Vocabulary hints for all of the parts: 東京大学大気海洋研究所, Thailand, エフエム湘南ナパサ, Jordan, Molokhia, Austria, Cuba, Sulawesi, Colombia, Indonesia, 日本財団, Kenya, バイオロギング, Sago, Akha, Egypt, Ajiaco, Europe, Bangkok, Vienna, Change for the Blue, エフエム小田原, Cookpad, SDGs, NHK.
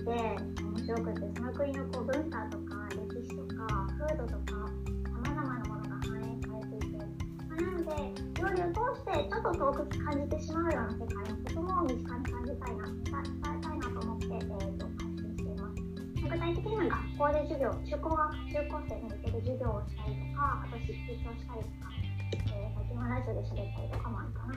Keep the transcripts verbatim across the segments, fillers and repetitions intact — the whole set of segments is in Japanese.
て面白くて、その国のこう文化とか歴史とか風土とか様々なものが反映されていて、まあ、なので料理を通してちょっと遠く感じてしまうような世界のことも身近に感じたいな、伝えたいなと思って、えー、と発信しています。具体的には学校で授業、中高が中高生に向けて授業をしたりとか、あと執筆をしたりとか、えー、最近はラジオで知れたりとかもあるかな。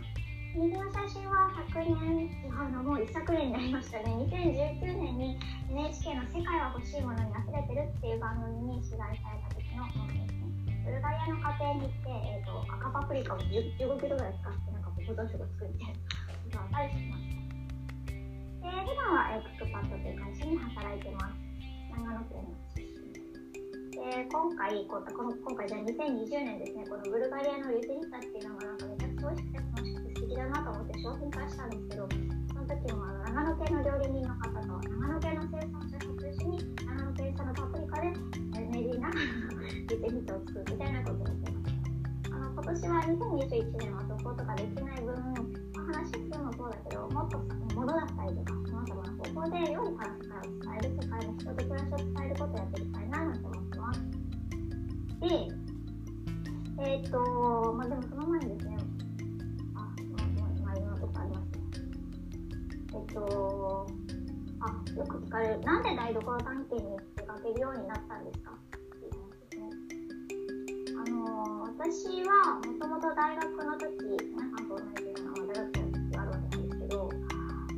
右の写真は昨年、あのもう一昨年になりましたね。にせんじゅうきゅうねんに エヌエイチケー の「世界は欲しいものに溢れてる」っていう番組に取材された時のものですね。ブルガリアの家庭に行って、えー、と赤パプリカをじゅうごキロぐらい使ってなんか保存食を作っていたりしました。で普段はクックパッドという会社に働いてます。長野県の出身です。で今回この今回じゃあにせんにじゅうねんですね。このブルガリアのユティッタっていうのがなんかめちゃくちゃ美味しくて。だなと思って商品化したんですけど、その時も長野県の料理人の方と長野県の生産者と一緒に長野県産のパプリカで練りながらリテヒットを作るみたいなことをしてました。あの今年はにせんにじゅういちねんはそことかできない分、話するのもそうだけど、もっと物だったりとか様々な方法で料理から世界を伝える、世界の人と暮らしを伝えることをやっていきたいなと思ってます。で、えー、っとまあでもその前にですね、えっと、あ、よく聞かれる、なんで台所探検に出かけるようになったんですかっていう話ですね。あのー、私はもともと大学の時、皆さんと同じような大学の時はあるわけなんですけど、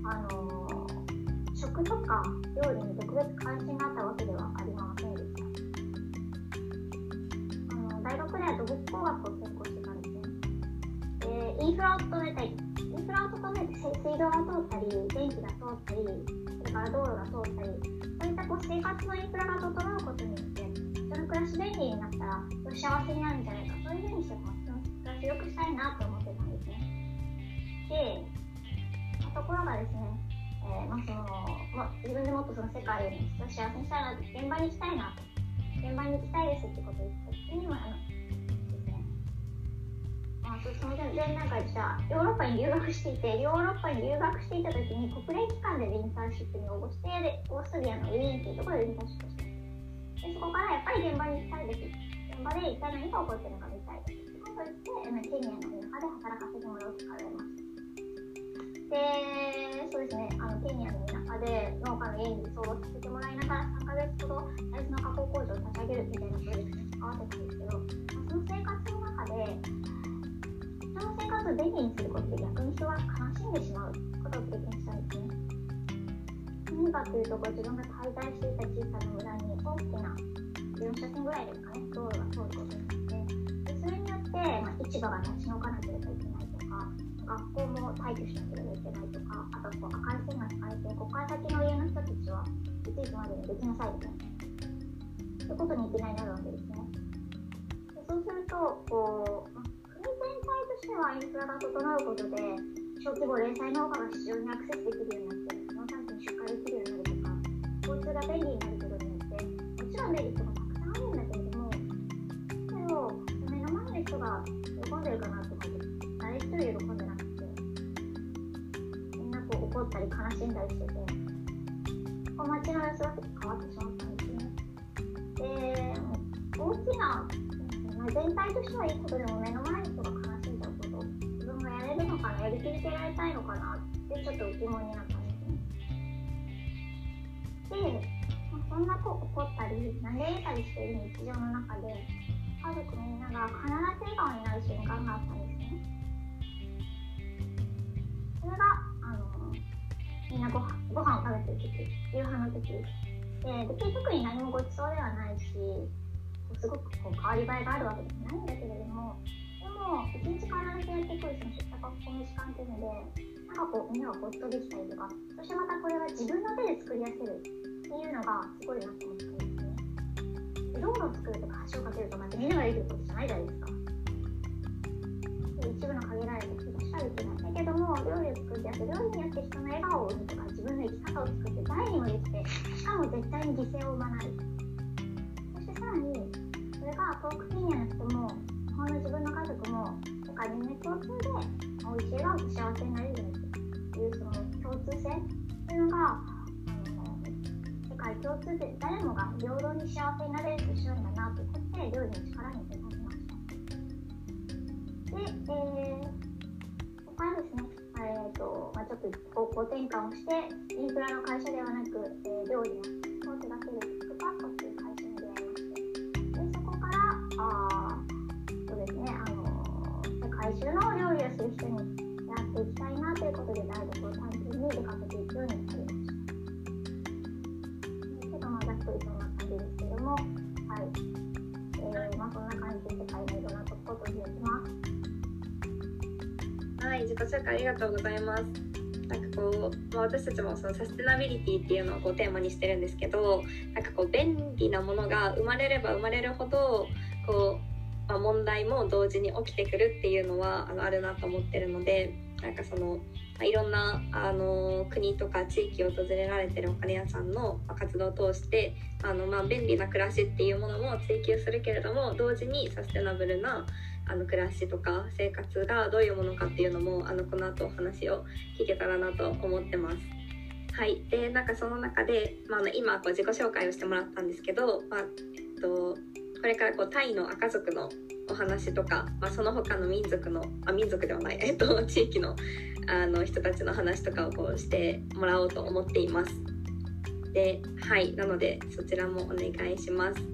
あのー、食とか料理に特別関心があったわけではありませんでした。あのー、大学では土木工学を専攻してたんですね。で、インフラを整えたい、インフラを整えて水道が通ったり、電気が通ったり、それから道路が通ったり、そういったこう生活のインフラが整うことによって、人の暮らし便利になったら幸せになるんじゃないか、そういうふうにして暮らしを良くしたいなと思ってたんですね。で、ところがですね、えーまあそのまあ、自分でもっとその世界を幸せにしたいな、現場に行きたいなと、現場に行きたいですってことを言った時にも、あのその前なんかじゃあヨーロッパに留学していて、ヨーロッパに留学していた時に国連機関でインターンシップに応募して、でオーストリアのウィーンっていうところでインターンシップをして、でそこからやっぱり現場に行きたいです、現場で一体何が起こってるのか見たいですってことを言って、ケニアの中で働かせてもらうとか言われました。でそうですね、あのケニアの中で農家の家に相続させてもらいながらさんかげつほど大豆の加工工場を立ち上げるみたいなプロジェクトに関わってたんですけど、その生活の中で人の生活を便利にすることで逆に人は悲しんでしまうことを経験したんですね。何かというと、自分が滞在していた小さな村に大きなよんしゃせんぐらいですかね、道路が通ることになって、でそれによって、まあ、市場が立ち退かなければいけないとか、学校も退去しなければいけないとか、あとこう赤い線が引かれて、ここから先の家の人たちはいついつまでにできなさいみたいな、そういうことにいきなりなるわけですね。でそうするとこう私はインフラが整うことで小規模零細農家が市場にアクセスできるようになって、農産品出荷できるようになるとか、交通が便利になることによって、もちろんメリットもたくさんあるんだけれども、それを目の前の人が喜んでるかなとか、誰一人喜んでなくて、みんなこう怒ったり悲しんだりしてて、こう街の様子が変わってしまったんですね。で、大きな全体としてはいいことでも、目の前の人がやりきりてやりたいのかなってちょっと疑問になったんですね。で、まあ、そんなと怒ったり嘆いたりしている日常の中で、家族みんなが必ず笑顔になる瞬間があったんですね。それがあのみんなご飯、ご飯を食べてる時、夕飯の時で、別に特に何もごちそうではないし、すごくこう変わり映えがあるわけでもないんだけれども、でも一日必ずやってくるその出荷がこの時間っていうので、なんかこうみんながほっとできたりとか、そしてまたこれは自分の手で作り出せるっていうのがすごいなと思ったんですね。で道路を作るとか橋を架けるとかってみんなができることじゃないじゃないですか。で一部の限られた人がしかできないんだけども、料理を作ってやって、料理によって人の笑顔を生むとか、自分の生き方を作って誰にもできて、しかも絶対に犠牲を生まない。そしてさらにそれが遠くケニアの人も日本の自分の家族もお金に共通でおいしいが幸せになれるというその共通性というのが、あの共通で誰もが平等に幸せになれると一緒なんだなと思って料理の力に出かけました。で、えー、他はですね、えーとまあ、ちょっと方向転換をしてインフラの会社ではなく、えー、料理を手掛けるピックパッドという会社に出会いまして、でそこからあそうです、ねあのー、世界中の料理をする人にやっていきたいなということで台所を探求に出かけていくようになりました。はい、自己紹介ありがとうございます。なんかこう、まあ、私たちもそのサステナビリティっていうのをこうテーマにしてるんですけど、なんかこう便利なものが生まれれば生まれるほどこう、まあ、問題も同時に起きてくるっていうのは あの、あるなと思ってるので、なんかその、まあ、いろんなあの国とか地域を訪れられてるお金屋さんの活動を通してあの、まあ、便利な暮らしっていうものも追求するけれども、同時にサステナブルなあの暮らしとか生活がどういうものかっていうのもあのこの後お話を聞けたらなと思ってます。はい、でなんかその中で、まあ、今こう自己紹介をしてもらったんですけど、まあえっと、これからこうタイの赤族のお話とか、まあ、その他の民族のあ民族ではない、えっと、地域の、 あの人たちの話とかをこうしてもらおうと思っています。で、はい、なのでそちらもお願いします。は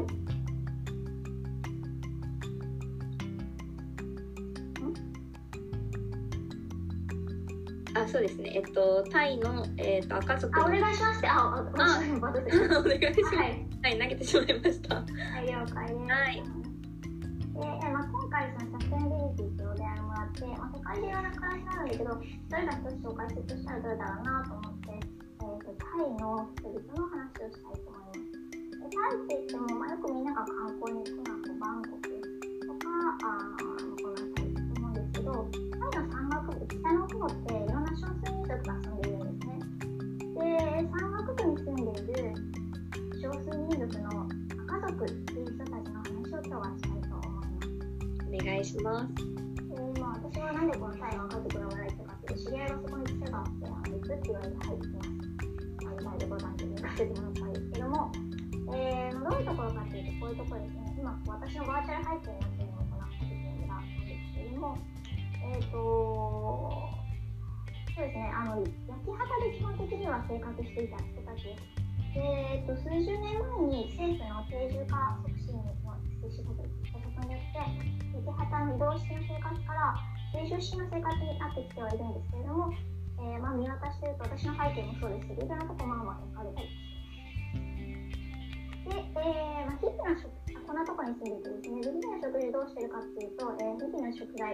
い、あ、そうですね。えっとタイの、えっと、赤族のあお願いしましてああお願いしますお願いします、はい、はい、投げてしまいました。はい、了解です。はい。で、まあ、今回そのサステナビリティと出会いもらって、まあ、世界中の暮らしなんだけど、どれが一つ紹介するとしたらどれだろうなと思って、えー、とタイの人々の話をしたいと思います。で、タイって言っても、まあ、よくみんなが観光に行くのはこうバンコクとかあこの辺りと思うんですけど、タイの山岳部北の方っていろんな少数民族が住んでいるんですね。で、山岳部に住んでいる少数民族の赤族っていう人たちの話を今日はしたいと思います。お願いします。で、まあ、私はなんでこのタイの赤族の話題とかって知り合いがそこに記者があってあいつって言われて入ってます。まあ、今でござんで行かせてもらったんですけども、えー、どういうところかっていうとこういうところですね。今私のバーチャル背景になっているのかなっていうのがあるんですけれども。えー、とそうですね、あの焼き畑で基本的には生活していた人たちです。で、えー、と数十年前に政府の定住化促進の施策によって焼き畑の移動式の生活から定住式の生活になってきてはいるんですけれども、えーまあ、見渡していると私の背景もそうですけどいろんなところまあまあ描かれたりしてます。で、えーまあ、日々の食こんなところに住んでいてですね、日々の食事どうしてるかっていうと、えー、日々の食材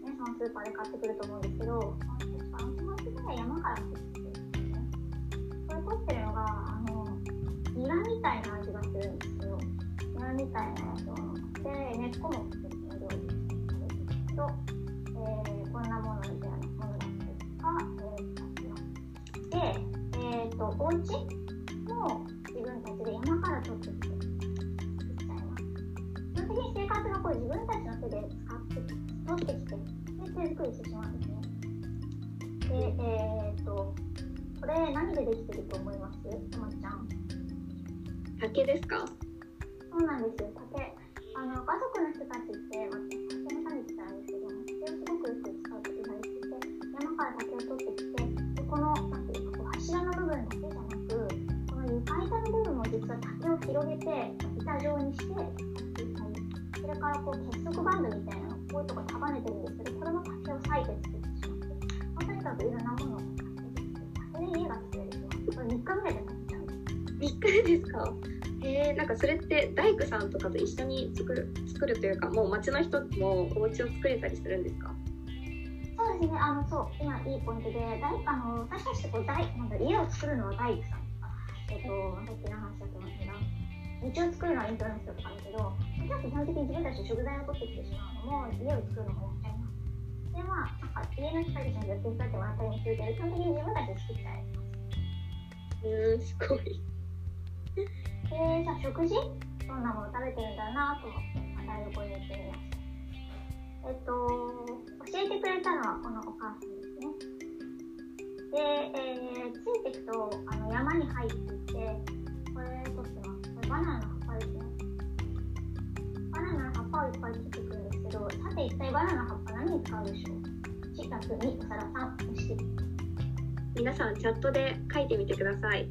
皆さんスーパーで買ってくると思うんですけど、確かにぐらい山から取ってるんですね。これ取ってるのがあのニラみたいな味がするんですけど、ニラみたいなやつを乗って根っこも取ってるの料理してるんですけど、えー、こんなものみたいなものだったりとか、えー、で、えー、とお家も自分たちで山から取ってきて作っちゃいます。基本的に生活がこう自分たちの手で使ってきて取ってきて手作りしてしまうんですね。で、えー、っとこれ何でできてると思います？たまちゃん。竹ですか？そうなんですよ、竹。あの家族の人たちって、まあ、竹の種って言ったらですけど、竹をすごくよく使うことができて、山から竹を取ってきて、このなんていうかこう柱の部分だけじゃなく、この床板の部分も実は竹を広げて板状にして使っていたり、それからこう結束バンドみたいな。こういうとこ束ねてるんですけど、これも竹を裂いて作ってしまって、まあ、とにかくいろんなものを作ってそれで家が作れるします。これみっかぐらいで作っちゃうんです。みっかですか？えー、なんかそれって大工さんとかと一緒に作る、作るというか、もう町の人もお家を作れたりするんですか？そうですね、あのそう今いいポイントで、大あの私たちってこう大なんか家を作るのは大工さんとか、えっとさっきの話だと思うんですけど。道を作るのはインドの人とかだけど、基本的に自分たちで食材を取ってきてしまうのも、家を作るのもやっちゃいます。で、まあ、なんか家の人たちに手伝ってもらったりもするけど、基本的に自分たちで作ってやります。うーん、すごい。で、じゃあ食事どんなもの食べてるんだろうなと思って、まあ、台所に行ってみました。えっと、教えてくれたのはこのお母さんですね。で、えー、ついていくとあの山に入っていって、いっぱい出てくるんですけど、さて一体バナナの葉っぱ何に使うでしょう。しがつにお皿さん押して。皆さんチャットで書いてみてください。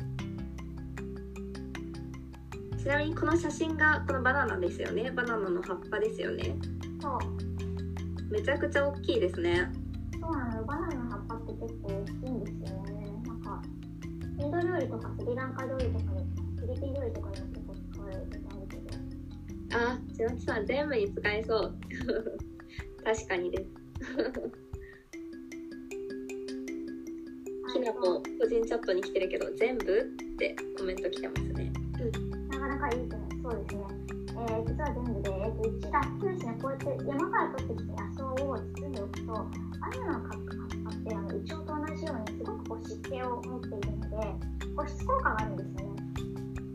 ちなみにこの写真がこのバナナですよね。バナナの葉っぱですよね。そう。めちゃくちゃ大きいですね。そうなの。バナナの葉っぱって結構大きいんですよね。なんかインド料理とかスリランカ料理とかフィリピン料理とかにも結構使われてたんですけど。あ、千夏さん全部に使えそう確かにですきなこ個人チャットに来てるけど全部ってコメント来てますね、うん、なかなかいいですね。そうですね、えー、実は全部で、えー、うちだそうですね。こうやって山から取ってきた野草を包んでおくと、バナナの葉っぱってあのイチョウと同じようにすごくこう湿気を持っているので保湿効果があるんですよね。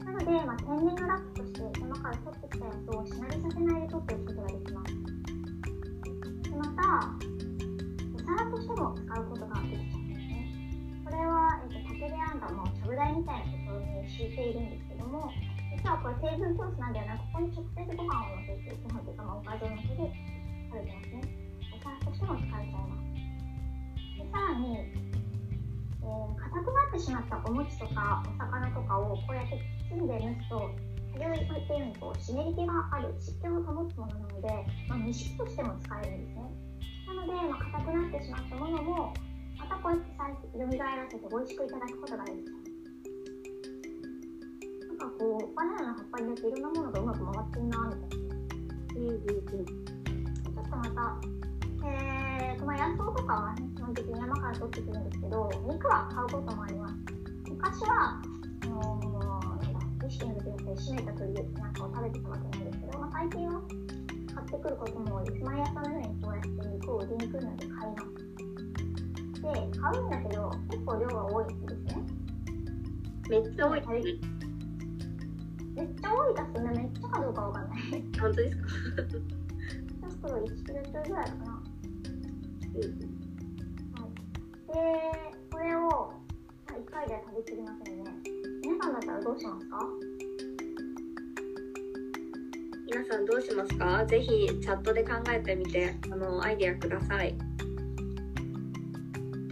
なので、まあ、天然のラップとして山から取ってきたやつをしなりさせないで取っていくことができます。また、お皿としても使うことができちゃうんですね。これは、えっと、竹で編んだもうちゃぶ台みたいなところに敷いているんですけども、実はこれ成分表示なんではなく、ここに直接ご飯を乗せて、ご飯というかまあおかずを乗せて食べてますね。お皿としても使えちゃいます。でさらに、えー、固くなってしまったお餅とかお魚とかをこうやって包んで蒸すと、先ほど言ったようにこう湿り気がある湿気を保つものなので、まあ、蒸し器としても使えるんですね。なので、まあ、固くなってしまったものもまたこうやって再よみがえらせて美味しくいただくことができちゃう。なんかこうバナナの葉っぱによっていろんなものがうまく回ってるなみたいな。うんうんうん。ちょっとまた、えー、まあ野草とかは、ね、基本的に山から取ってくるんですけど、肉は買うこともあります。昔はあのー意識に向けて締めたというなんかを食べてたわけなんですけど、まあ、最近は買ってくることも多いです。毎朝のようにこうやって肉を売りに来るので買います。で、買うんだけど結構量が多いですね。めっちゃ多いですね。めっちゃ多いだすね。めっちゃかどうかわかんない。本当ですか？ちょっといちキロちょいぐらいかな。うん、はい。で、これをいっかいでは食べきりませんね。皆さんだったらどうしますか？皆さんどうしますか？ぜひチャットで考えてみて、あのアイディアください。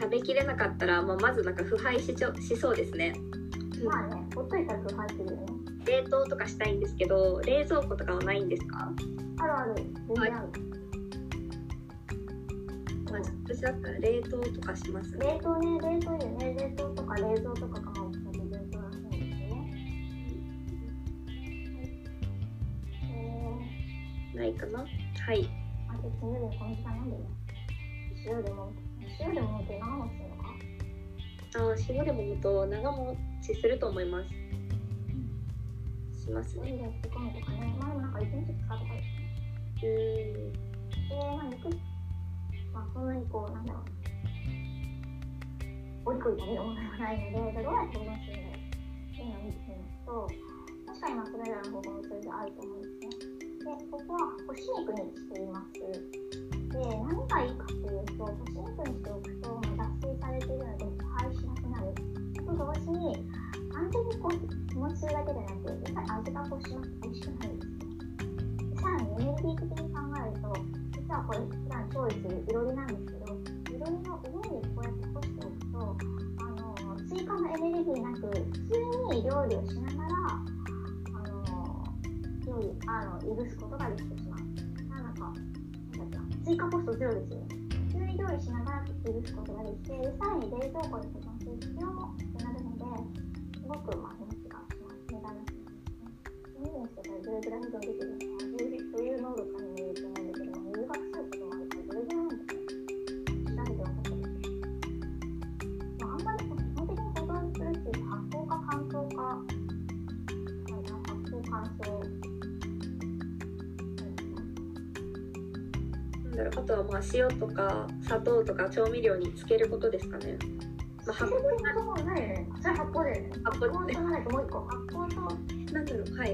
食べきれなかったら、まあ、まずなんか腐敗 し, しそうですね。まあね、ほっといたら腐敗するよね。冷凍とかしたいんですけど、冷蔵庫とかはないんですか？あるある、全然ある。まあ、私だったら冷凍とかします、ね。冷凍ね、冷凍よね、冷凍とか冷蔵とかかも。ないかな。はい。あ、で金曜日この時間なんでね。塩でも塩でも持って長持ちするのか。あ、塩でも持つと長持ちすると思います。うん、しますね。で仕込むとかね。まあでもなんか一日使ってたりして。うん。えー、まあ肉、まあそんなにこうなんだろう。おいくいとね思わないので、どうやって保存するんだろう。っていうのを見てみますと、確かにまあそれらの方法もそれであると思うんですね。でここは干し肉にしています。で何がいいかというと、干し肉にしておくと脱水されているので腐敗しなくなる。あと同時に完全にこう日持ちするだけでなく、やっぱり味がこうします美味しくなるんですね。さらにエネルギー的に考えると、実はこれ普段調理するいろりなんですけど、いろりの上にこうやって干しておくと、あの追加のエネルギーなく普通に料理をしながらあのいぶすことができてしまう。なんかなんだっけ、追加コストゼロですよね。普通に料理しながらいぶすことができて、さらに冷蔵庫で保存する必要もなくなるので、すごくまあ日持ちがします。値段がしますね。何にしてたらどれぐらい保存できるのか、どういう能力かによると思うんだけども、水が臭いこともあるからどれぐらいなんですか。調べて分かったんですけど、まあ、あんまり基本的に保存するっていうと発酵か乾燥か、発酵乾燥。あとはまあ塩とか砂糖とか調味料に漬けることですかね。まあ、発酵ともないよね。それ発酵だよね。発酵とないともう一個発酵となんだろう、はい。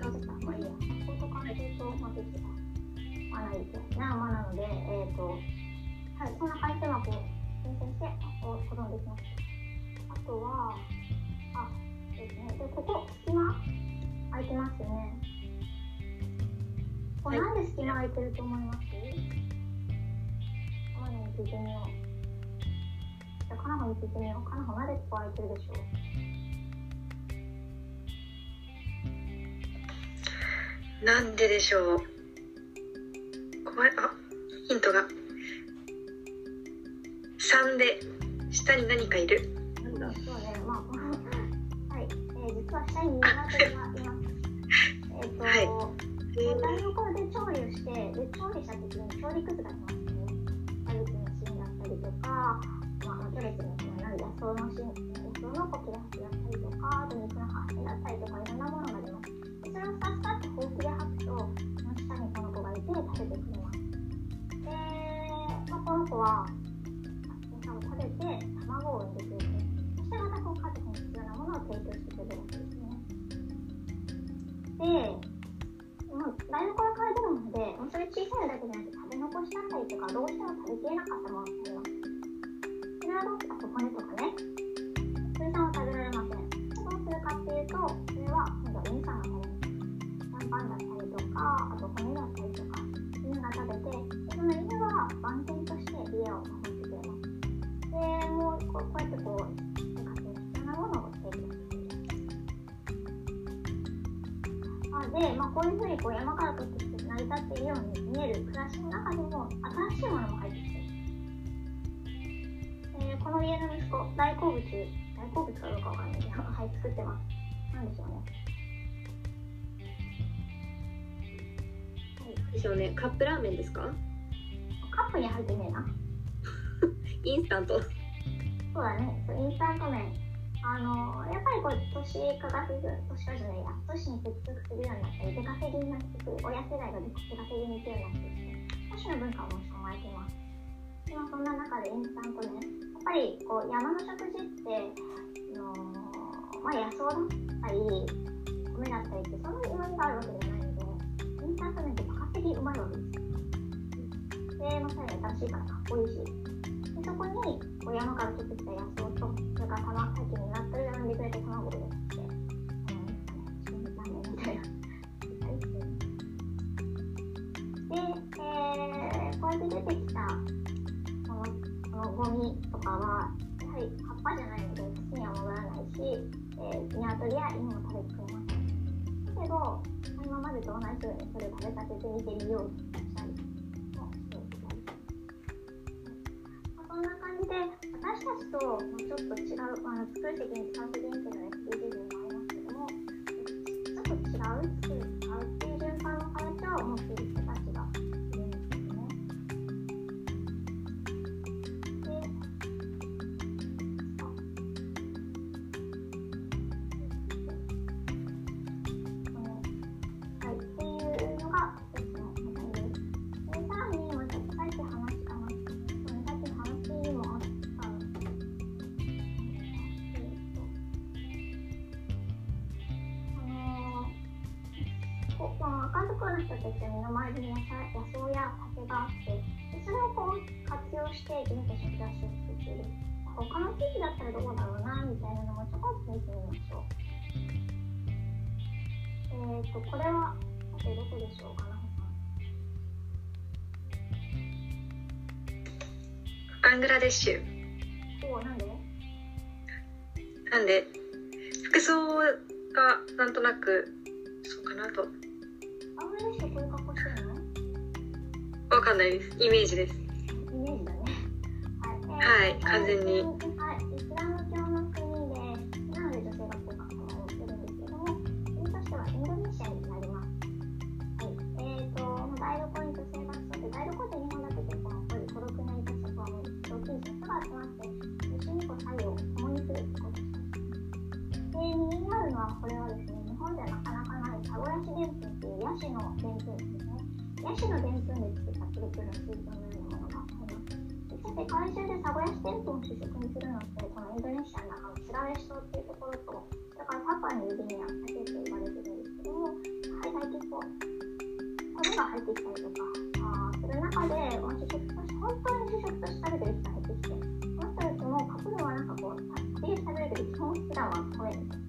発酵と関係とまあできた。まあないです。なあまあなので、えっとはいこんな感じでまこう分析して発酵を保存できます。あとはあですね。でここ隙間空いてますよね。こう何隙間空いてると思います。カナホに聞いてみよう。じゃあカナホに聞いてみよう。カナホなでっこ空いてるでしょう。なんででしょう。怖い。あ、ヒントがさんで下に何かいる。なんだ。そうね。まあはい。えー、実は下に何かいます。えっと。はい台所で調理をして、で調理したときに調理くずが出ますね。キャベツの芯だったりとか、まあ、キャベツの何だ、その芯、そのこき出しだったりとか、あと肉のハッだったりとか、いろんなものが出ます。でそれをスタスタってほうきで吐くと、下にこの子がいて食べてくれます。で、まあ、この子は、餌を食べて卵を産んでくれる。そしてまたこう家族に必要なものを提供してくれるわけですね。で。台所から出るので、もうそれ小さいだけじゃなくて食べ残しだったりとか、どうしても食べきれなかったものってあります。それはどうしたらここにとかね、それさんは食べられません。どうするかっていうと、それは今度はミカのもの、シャンパンだったりとか、あと米だったりとか、犬が食べて、その犬は番犬として家を守ってくれます。で、もうこうやってこう、生活に必要なものを提供してで、まあ、こういうふうにこう山から取ってきて成り立っているように見える暮らしの中でも新しいものも入ってきています。えー、この家の息子、大好物、大好物かどうかわからないけど、はい、作ってます。なんでしょうね。はい、でしょうね、カップラーメンですか？カップに入ってねえな。インスタント。そうだね、そうインスタント麺。あのやっぱりこう年かがすぐ年かじゃないや年に接続するようになったり出稼ぎになってくる親世代が出稼ぎに行くようになってきて都市の文化をもしもまれています。今そんな中でインスタントね、やっぱりこう山の食事って、あのーまあ、野草だったり米だったりってそんなにうまみがあるわけじゃないのでインスタント麺ってバカ的にうまいわけです。でまさに新しいからかっこいいしでそこにこう山から取ってきた野草とそれから卵先になったり産んでくれた卵で出てきたこの、このゴミとかはやはり葉っぱじゃないので土には戻らないし、えー、ニワトリや犬も食べてくれません。だけど今までと同じようにそれを食べさせてみてみようとしたりもしていたり、まあ、そんな感じで私たちとちょっと違うあの作る責任使う責任っていうのは エスディージーズ にもありますけどもちょっと違う作る使うっていう循環の形を持っている人たちが赤ずくの人たちは身の回りに野草や竹があってそれをこう活用して自分たちの暮らしを作っている。他の地域だったらどこだろうなみたいなのもちょこっと見てみましょう。えっとこれはさてどこでしょうかな。バングラデシュ。おお、なんでなんで服装がなんとなくそうかなと。バングラデシュってこういう格好してるの？わかんないです。イメージです。イメージだね。はい。はい、完全に。はい、イスラム教の国で、なので女性がこういう格好をしてるんですけども、国としてはインドネシアになります。はい。えっと、台所に女性が集まって、台所って日本だと結構こういう孤独な人たちとかも同級生とか集まって、一緒にこう作業を共にするってことです。で、身になるのはこれはですね、日本ではなかなかないかごやしでんぷんっていうヤシのでんぷんですね。ヤシのでんぷんで作ったプリプリの水分のようなものがあります。そして回収でサゴヤシでんぷんを主食にするのってこのインドネシアの中のスラウェシ島っていうところとだからパパに指にあったけって言われてるんですけども、はい、最近こう骨が入ってきたりとかあする中で主食として本当に主食として食べてる人が減ってきてその人たちもカップルはなんかこう食べるけど基本手段はこれみたいな。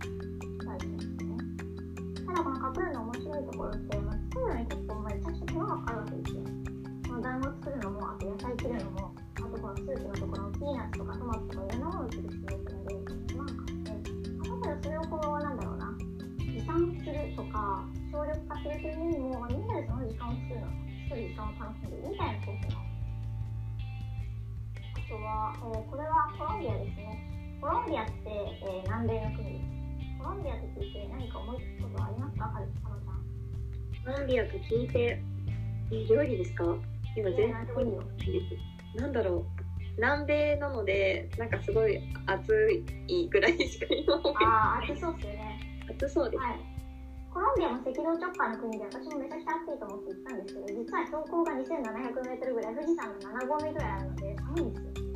ただこのカプールの面白いところって、まあ、作るのに結構めちゃくちゃ手間も合わせて、この団子作るのも、あと野菜切るのも、あとこのスープのところのピーナッツとかトマトとかいろんなものを作っていくので、まあ買って、だからそれをこう、なんだろうな、時短するとか、省力化するというよりも、みんなでその時間を作るの、作る時間を楽しんでみたいなコースの。あとは、えー、これはコロンビアですね。コロンビアって、えー、南米の国です。コロンビアって聞いて何か思いつくことはありますか、はるかのちゃん。コロンビアって聞いて、料理ですか？今全然料理の国です。なんだろう。南米なので、なんかすごい暑いぐらいしか今思いつかない。あー、暑そうですよね。暑そうです。はい。コロンビアも赤道直下の国で、私もめちゃくちゃ暑いと思って行ったんですけど、実は標高がにせんななひゃくメートルぐらい、富士山のななごうめぐらいあるので、寒いんですよ。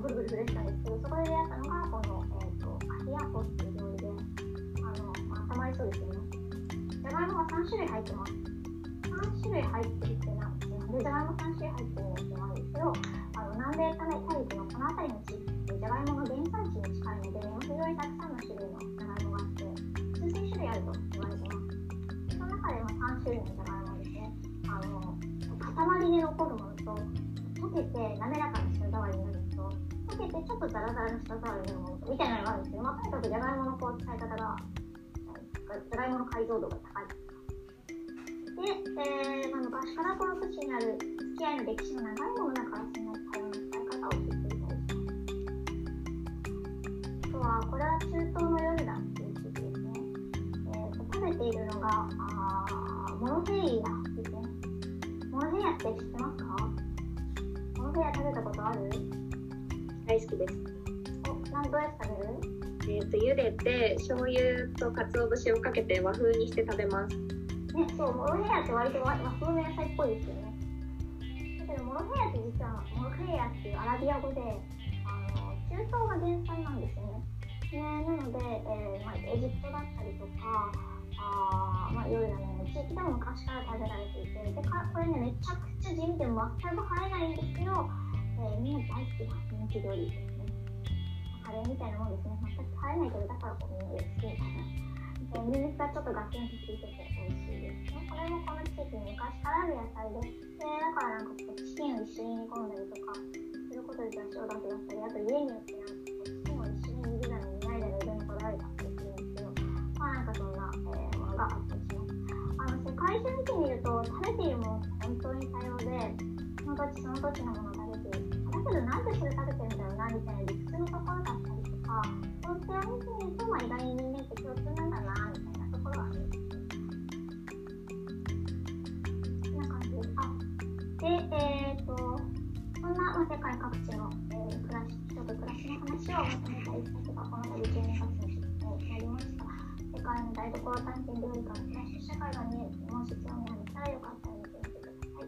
ぐるぐるぐるしたんですけど、そこで出会ったのがこの、えー、とアヒアホっていう料理で、あの、まあ、頭いそうですよね。じゃがいもがさんしゅるい入ってます。さんしゅるい入ってるってなんですね。で、じゃがいもさんしゅるい入ってるのってもあるんですけど、あの南米大陸のこの辺りの地域ってじゃがいもの原産地に近いので、非常にたくさんの種類のじゃがいもがあって、数千種類あると言われてます。その中でもさんしゅるいのじゃがいもですね、あの塊で残るものと、溶けて滑らかな舌触りになる、溶けてちょっとザラザラの舌触りのものみたいなのがあるんですけど、まあ、とにかくじゃがいものこう使い方が、じゃがいもの解像度が高いで、えーまあ、昔からこの土地にある付き合いの歴史の長いものだから、その多様な使い方を知っていたりします。あとはこれは中東のヨルダンっていう地域ですね。えー、食べているのがあモロヘイヤですね。モロヘイヤって知ってますか？モロヘイヤ食べたことある？大好きです。お、何どうやって食べる？えっ、ー、と茹でて醤油と鰹節をかけて和風にして食べます。ね、そうモロヘイヤって割と和風の野菜っぽいですよね。だけどモロヘイヤって実はモロヘイヤっていうアラビア語で、あの中東が原産なんですよね。ね、なので、えーまあ、エジプトだったりとか、あまあいろいろな地域でも昔から食べられていて、でかこれねめちゃくちゃ地味で全く生えないんですけど。えー、みんな大好きな人気料理ですね。カレーみたいなもんですね。全く入らないけど、だからこうみんな好きみたいな。ニンニクがちょっとガツンとついてて美味しいですね。これもこの地域に昔からある野菜で、えー、だからなんかこうチキンを一緒に煮込んだりとかすることで出汁を出すだったり、あと家によってなんかチキンを一緒に煮るなり煮ないなりいろいろこだわりがあったりするんですけど、まあなんかそんな、えー、ものがあったりします。あの世界中見てみると食べているもの本当に多様で、その土地その土地のものが出ている。だけどなんでそれ食べてるんだろうなみたいな理屈のところだったりとか、そういったやつに言うと、まあ、意外に人間って共通なんだなみたいなところがあるんですね。こんな感じです。あで、えー、っとそんな、まあ、世界各地の、えー、暮らし人と暮らしの話をまとめた一冊がこの度じゅうにがつになりました。世界の台所探検料理から暮らし社会が見える、もし興味あったらよかったら見てみてください。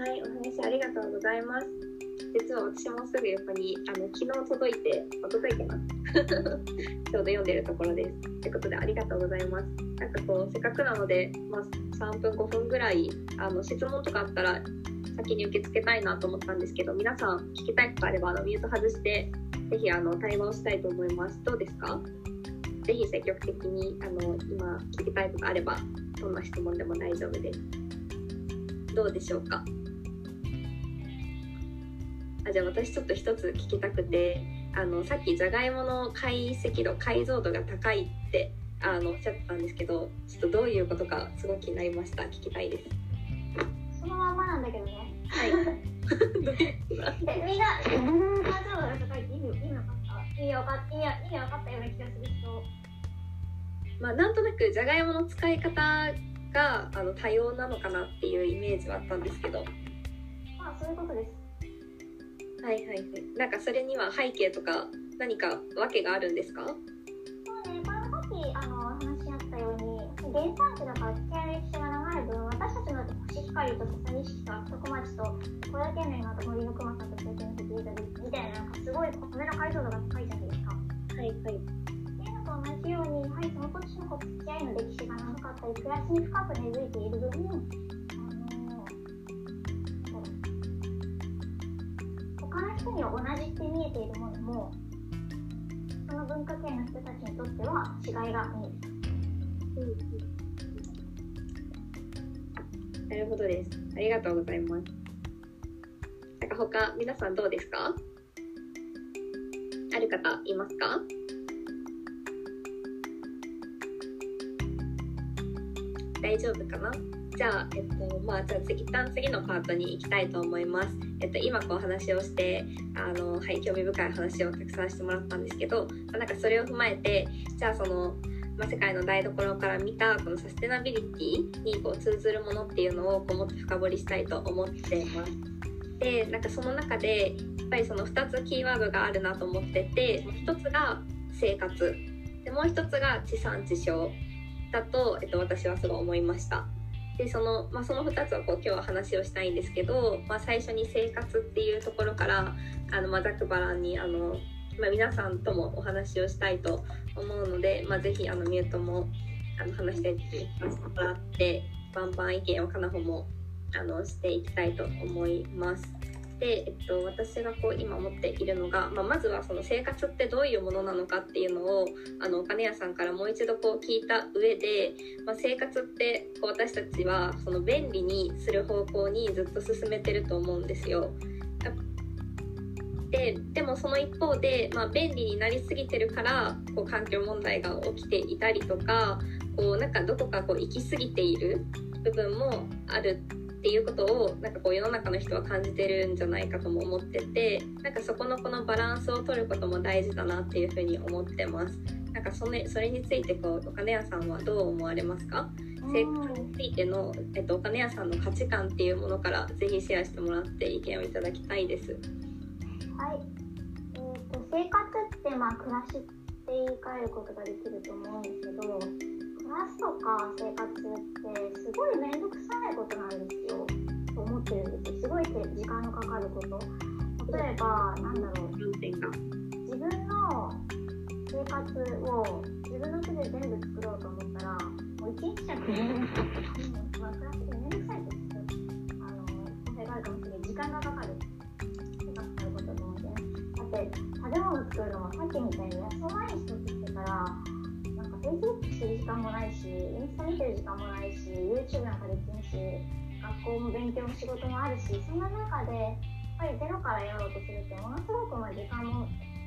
はい、お話ありがとうございます。実は私もすぐ横にあの昨日届いて、届いてますちょうど読んでるところです。ということでありがとうございます。なんかこうせっかくなので、まあ、さんぷんごふんぐらいあの質問とかあったら先に受け付けたいなと思ったんですけど、皆さん聞きたいことあればあのミュート外してぜひあの対話をしたいと思います。どうですか？ぜひ積極的にあの今聞きたいことあればどんな質問でも大丈夫です。どうでしょうか？あ、じゃあ私ちょっと一つ聞きたくて、あのさっきじゃがいもの解析度解像度が高いってあのおっしゃってたんですけど、ちょっとどういうことかすごく気になりました。聞きたいです。そのままなんだけどね、はいみんな解像度が高いって意味わかった？意味わかったような気がする人、まあ、なんとなくじゃがいもの使い方があの多様なのかなっていうイメージはあったんですけど、まあそういうことです。はいはいはい。なんかそれには背景とか何か訳があるんですか？そうね、これもさっきあの話しあったように原産地だから付き合いの歴史が長い分、私たちのコシヒカリとササニシキと悪徳町と小田県民の森の熊さんと経験していたみたいな、なんかすごい米の解像度が高いじゃないですか。はいはい。っていうのと同じように、やはりその土地の付き合いの歴史が長かったり暮らしに深く根付いている分、人には同じって見えているものもその文化圏の人たちにとっては違いが見える、うん、なるほどです。ありがとうございます。なんか他皆さんどうですか？ある方いますか？大丈夫かな。じゃあ、えっとまあ、じゃあ一旦次のパートに行きたいと思います。えっと、今こう話をしてあの、はい、興味深い話をたくさんしてもらったんですけど、まあ、なんかそれを踏まえてじゃあその、まあ、世界の台所から見たこのサステナビリティにこう通ずるものっていうのをこうもっと深掘りしたいと思っています。でなんかその中でやっぱりそのふたつキーワードがあるなと思ってて、ひとつが生活で、もうひとつが地産地消だと、えっと、私はすごい思いました。でその、まあ、そのふたつをこう今日は話をしたいんですけど、まあ、最初に生活っていうところからあの、まあ、ざくばらんにあの、まあ、皆さんともお話をしたいと思うので、まあ、ぜひあのミュートもあの話したいと言ってもらってバンバン意見をかなほもあのしていきたいと思います。で、えっと、私がこう今持っているのが、まあ、まずはその生活ってどういうものなのかっていうのをあのお金屋さんからもう一度こう聞いた上で、まあ、生活ってこう私たちはその便利にする方向にずっと進めてると思うんですよ。で、でもその一方で、まあ、便利になりすぎてるからこう環境問題が起きていたりとか、こうなんかどこかこう行き過ぎている部分もあるっていうことをなんかこう世の中の人は感じてるんじゃないかとも思ってて、なんかそこのこのバランスを取ることも大事だなっていうふうに思ってます。なんかそれ、それについてこうお金屋さんはどう思われますか？生活についての、えっと、お金屋さんの価値観っていうものからぜひシェアしてもらって意見をいただきたいです。はい、えー、と生活って、まあ、暮らしって言い換えることができると思うんですけど、暮らしとか生活ってすごいめんどくさいことなんですよと思ってるんですよ。すごい時間のかかること、例えばなんだろう、自分の生活を自分の手で全部作ろうと思ったらもう一日じゃ暮らしってめんどくさいですよ。あの問題があるかもしれない。時間がかかるかかることと思って、だって食べ物作るのもさっきみたいに安い人って言ってたらフェイスブックする時間もないし、インスタ見てる時間もないし、 YouTube なんかできんし、学校も勉強も仕事もあるし、そんな中でやっぱりゼロからやろうとするってものすごくまあ時間も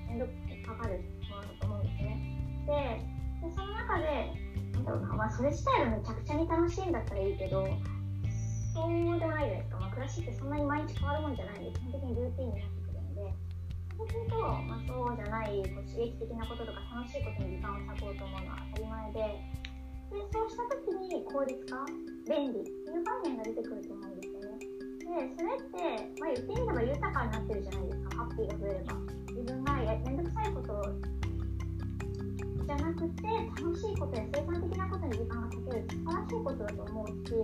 めんどくかかるものだと思うんですね。 で, でその中でなんだろうな、まあ、それ自体がめちゃくちゃに楽しいんだったらいいけど、そうではないじゃないですか。まあ、暮らしってそんなに毎日変わるもんじゃないんで、基本的にルーティンになってくるので、そうすると、まあ、そうじゃないこう刺激的なこととか楽しいことに時間を割こうと思うのは当たり前 で, でそうした時に効率化、便利っていう概念が出てくると思うんですよね。でそれって、まあ、言ってみれば豊かになってるじゃないですか。ハッピーが増えれば、自分がめんどくさいことじゃなくて楽しいことや生産的なことに時間がかけるって素晴らしいことだと思うし、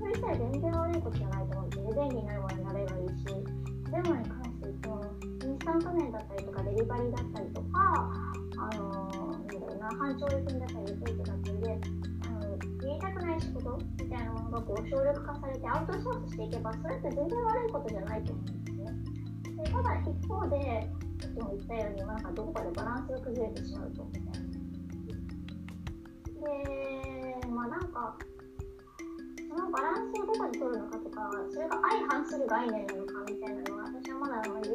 それ自体全然悪いことじゃないと思うんですよね。便利になるものになればいいし、でもに関して言ってもインスタント麺だったりとかデリバリーだったりとか、あのー、なんだろうな、半調理品だったりレトルトだったりで、あの言いたくない仕事みたいなものがこう省力化されてアウトソースしていけば、それって全然悪いことじゃないと思うんですね。でただ一方でさっきも言ったように、なんかどこかでバランスが崩れてしまうとみたいな。でまあなんかそのバランスをどこに取るのかとか、それが相反する概念なのかみたいなのは私はまだあまり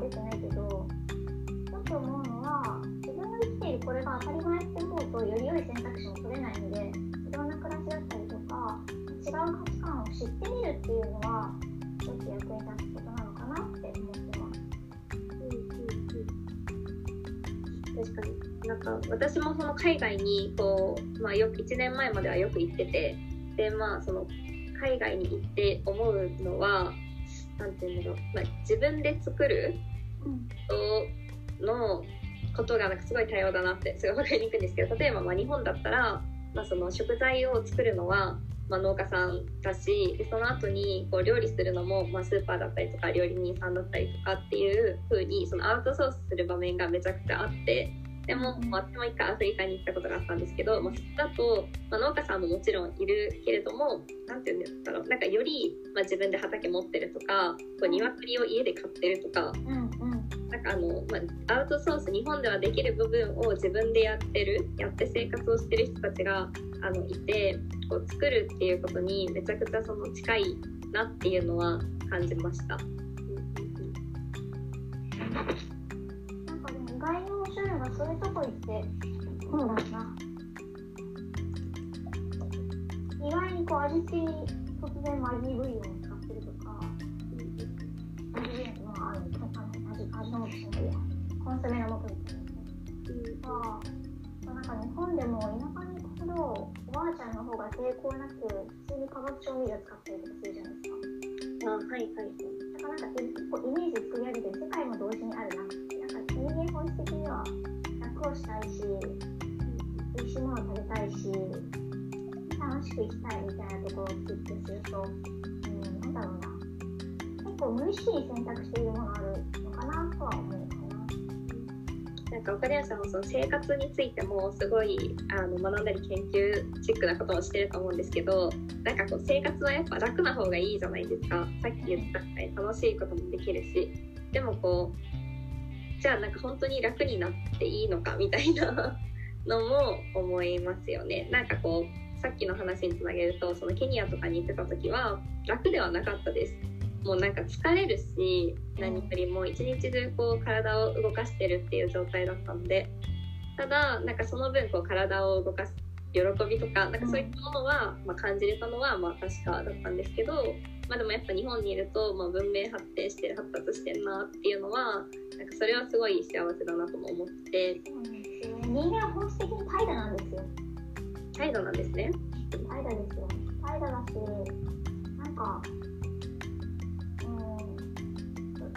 出てないけど、ちょっと思うのは、自分の生きているこれが当たり前って思うと、より良い選択肢も取れないので、いろんな暮らしだったりとか違う価値観を知ってみるっていうのはちょっと役に立つことなのかなって思ってます。確かに、なんか私もその海外にこう、まあ、よくいちねんまえまではよく行ってて、でまあその海外に行って思うのは、なんていうんだろう、まあ、自分で作ることのことがなんかすごい多様だなってすごい分かりにくいんですけど、例えばまあ日本だったら、まあ、その食材を作るのはまあ農家さんだし、でその後にこう料理するのもまあスーパーだったりとか料理人さんだったりとかっていう風に、そのアウトソースする場面がめちゃくちゃあって、でも私も一回アフリカに行ったことがあったんですけど、まあ、そこだと、まあ、農家さんももちろんいるけれども、なんて言うんだろう、なんかより、まあ、自分で畑持ってるとか、こう鶏を家で飼ってるとか、うんうん、なんかあの、まあ、アウトソース、日本ではできる部分を自分でやってるやって生活をしてる人たちがあのいて、こう作るっていうことにめちゃくちゃその近いなっていうのは感じました。なんかでも意外に面白いのがそういうとこ行ってそうだな、意外にこう味付けに突然マリブ油を使ってるとか、コンソメの素みたいなのが、なんか日本でも田舎に行くほどおばあちゃんの方が抵抗なく普通に化学調味料使ってるとかするじゃないですか。あ、はいはい。だからなんか結構イメージ作り上げて世界も同時にあるなって、なんか人間本質的には楽をしたいし、美味しいものを食べたいし、楽しく生きたいみたいなところを設定すると、うん、なんだろうな、結構無意識に選択しているものがあるのかなとは思う。なんか岡田さんもその生活についてもすごいあの学んだり研究チックなことをしてると思うんですけど、なんかこう生活はやっぱ楽な方がいいじゃないですか。さっき言ったみたいに楽しいこともできるし、でもこうじゃあなんか本当に楽になっていいのかみたいなのも思いますよね。なんかこうさっきの話につなげると、そのケニアとかに行ってた時は楽ではなかったです。もうなんか疲れるし、何よりも一日中こう体を動かしてるっていう状態だったので、ただなんかその分こう体を動かす喜びとか、なんかそういったものはまあ感じれたのはまあ確かだったんですけど、まあ、でもやっぱ日本にいるとまあ文明発展して発達してるなっていうのは、なんかそれはすごい幸せだなとも思って。人間は本質的に怠惰なんですよ。怠惰なんですね。怠惰ですよ。怠惰だし、なんか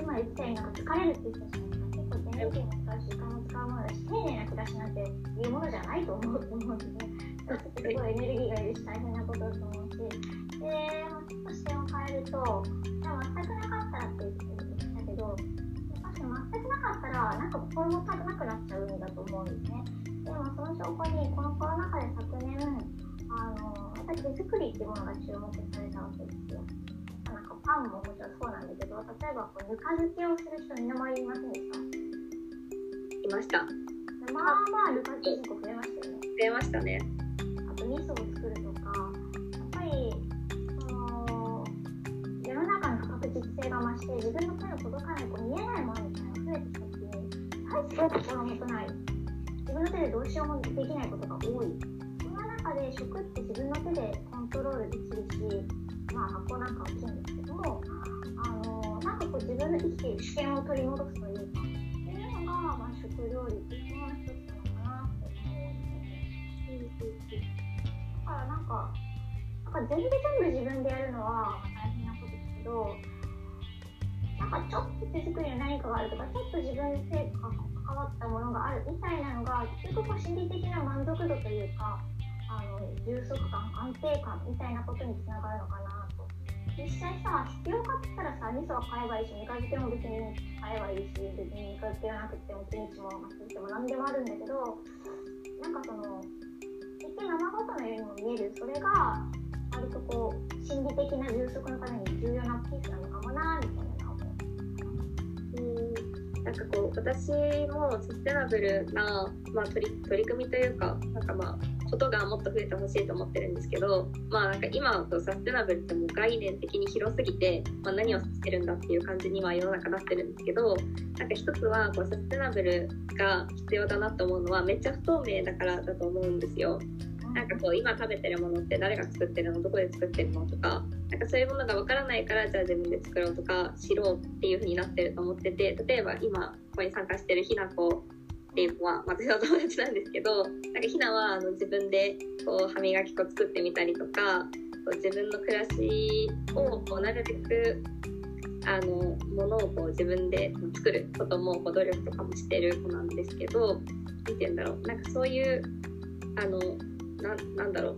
今言ったようになんか疲れるって言ったじゃないですか。結構電力も使うし時間も使うものだし、丁寧な暮らしなんていうものじゃないと思うと思うんですね。すごいエネルギーがいるし大変なことだと思うし、で少し視点を変えると、全くなかったらって言ってたけど、確かに全くなかったらなんか心もたくなくなっちゃうんだと思うんですね。でもその証拠にこのコロナ禍で昨年、あの私手作りっていうものが注目されたわけですよ。パンももちろんそうなんだけど、例えばこうぬか漬けをする人みんな周りにいませんでした？いました。まあまあぬか漬け人口増えましたよね。増えましたね。あと味噌を作るとか、やっぱりその世の中の価格実性が増して自分の手の届かないこう見えないものみたいなのが増えてきた時に、はいすごい心もとない、自分の手でどうしようもできないことが多い。その中で食って自分の手でコントロールできるし、まあ発酵なんか大きいんですけど、あのなんかこう自分の生きている主権を取り戻すというか、っていうのが、まあ、食料理っていうのが一つなのかなって思うんですよね。だからなんか、なんか全部全部自分でやるのは大変なことですけど、なんかちょっと手作りの何かがあるとか、ちょっと自分の成果が関わったものがあるみたいなのが、結局心理的な満足度というか、あの充足感、安定感みたいなことにつながるのかなと。実際さ、必要かったらさ、味噌は買えばいいし、ぬか漬けも別に買えばいいし、別にぬか漬けがなくてもキムチもマスでも何でもあるんだけど、なんかその一見生ごとのようにも見える、それが割とこう心理的な充足のために重要なピースなのかもなみたいな思う。なんかこう私もサステナブルな、まあ、取り、取り組みというか、なんかまあことがもっと増えてほしいと思ってるんですけど、まあなんか今はサステナブルってもう概念的に広すぎて、まあ、何をしてるんだっていう感じには世の中なってるんですけど、なんか一つはこうサステナブルが必要だなと思うのは、めっちゃ不透明だからだと思うんですよ。なんかこう今食べてるものって誰が作ってるの、どこで作ってるのとか、なんかそういうものがわからないから、じゃあ自分で作ろうとか知ろうっていう風になってると思ってて、例えば今ここに参加してるひなこっていうのは私の友達なんですけど、なんかひなはあの自分でこう歯磨き粉作ってみたりとか、自分の暮らしをこうなるべくあのものをこう自分で作ることもこう努力とかもしてる子なんですけど、見てんだろう、なんかそういうあの な, なんだろう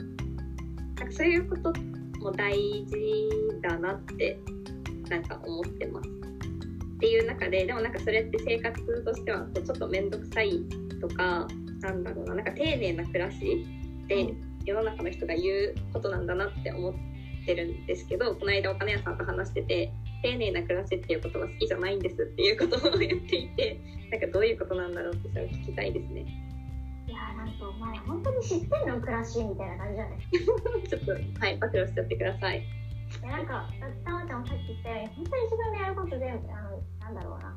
なんかそういうことも大事だなってなんか思ってます。っていう中で、でもなんかそれって生活としてはこうちょっと面倒くさいとか、なんだろうな、なんか丁寧な暮らしって世の中の人が言うことなんだなって思ってるんですけど、この間お金屋さんと話してて、丁寧な暮らしっていうことは好きじゃないんですっていうことを言っていて、なんかどういうことなんだろうってそれを聞きたいですね。いやー、なんかお前本当に知ってんの暮らしみたいな感じじゃないちょっとはい暴露しちゃってください。いや、なんかたまちゃんもさっき言ったように本当に自分でやること全部、あのなんだろうな、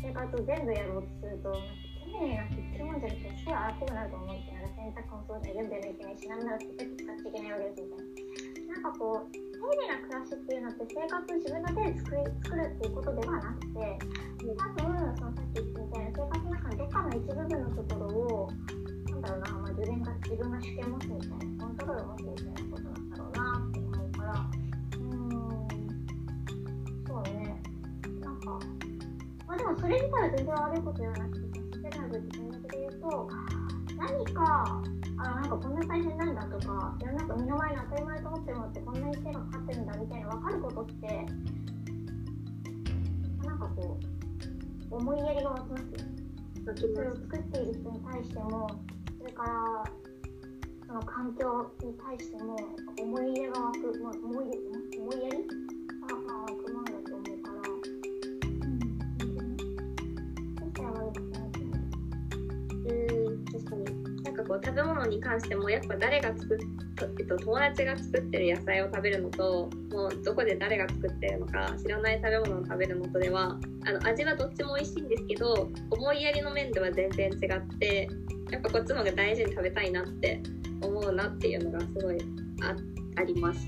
生活を全部やろうとすると丁寧なって言ってるもんじゃなくてすごいああこうなると思うってなら、洗濯もそうだよ、全部やらなきゃいけないし、なんなら使っていけないわけですみたいな。なんかこう丁寧な暮らしっていうのって生活を自分の手で 作, 作るっていうことではなくて、多分そのさっき言ってみたいな生活の中のどっかの一部分のところをなんだろうな、まあ、自分が自分が主権を持つみたいな、コントロールを持つみたいなことなんだろうなって思うから、うーん、そうね、なんか、まあ、でもそれ自体は全然悪いことではなくて、知ってない部分だけで言うと、何かあ、なんかこんな大変なんだとか、世の中目の前の当たり前と思ってるのってこんなに手がかかってるんだみたいな分かることってなんかこう思いやりが湧きますよ。それを作っている人に対しても、それからその環境に対しても思い入れが湧く、まあ、思い、思いやりが湧くものだと思うから、うん、それは良くないと思う。うん、確かに。こう食べ物に関してもやっぱ誰が作っ、えっと、友達が作ってる野菜を食べるのと、もうどこで誰が作ってるのか知らない食べ物を食べるのとでは、あの味はどっちも美味しいんですけど、思いやりの面では全然違って、やっぱこっちの方が大事に食べたいなって思うなっていうのがすごい あ, あります。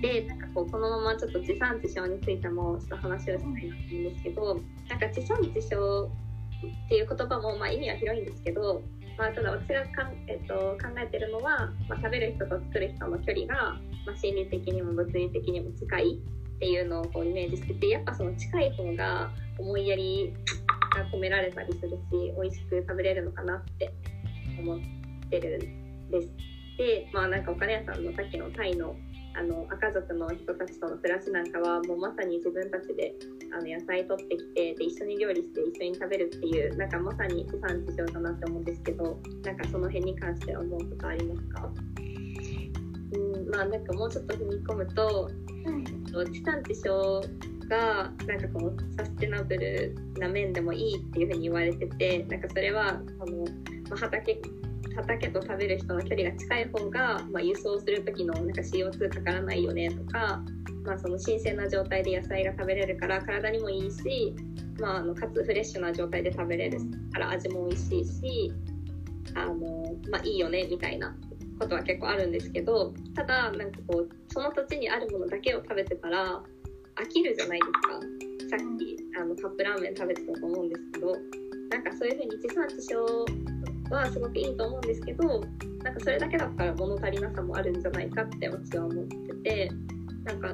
で、なんかこうこのままちょっと地産地消についてもちょっと話をしたいなと思うんですけど、なんか地産地消っていう言葉もまあ意味は広いんですけど、まあ、ただ私がか、えっと、考えてるのは、まあ、食べる人と作る人の距離が、まあ、心理的にも物理的にも近いっていうのをこうイメージしてて、やっぱその近い方が思いやりが込められたりするし、美味しく食べれるのかなって思ってるんです。で、まあ、なんかお金屋さんのさっきのタイのあの赤族の人たちとの暮らしなんかはもうまさに自分たちであの野菜取ってきて、で一緒に料理して一緒に食べるっていう、なんかまさに地産地消だなって思うんですけど、なんかその辺に関して思うことありますか？うん、まあなんかもうちょっと踏み込むと、うん、地産地消がなんかこうサステナブルな面でもいいっていうふうに言われてて、なんかそれはあの、まあ、畑畑と食べる人の距離が近い方が、まあ、輸送する時のなんか シーオーツー かからないよねとか、まあ、その新鮮な状態で野菜が食べれるから体にもいいし、まあ、あのかつフレッシュな状態で食べれるから味も美味しいし、あの、まあ、いいよねみたいなことは結構あるんですけど、ただなんかこうその土地にあるものだけを食べてたら飽きるじゃないですか。さっきあのカップラーメン食べてたと思うんですけど、なんかそういう風に地産地消はすごくいいと思うんですけど、なんかそれだけだったら物足りなさもあるんじゃないかって私は思ってて、なんか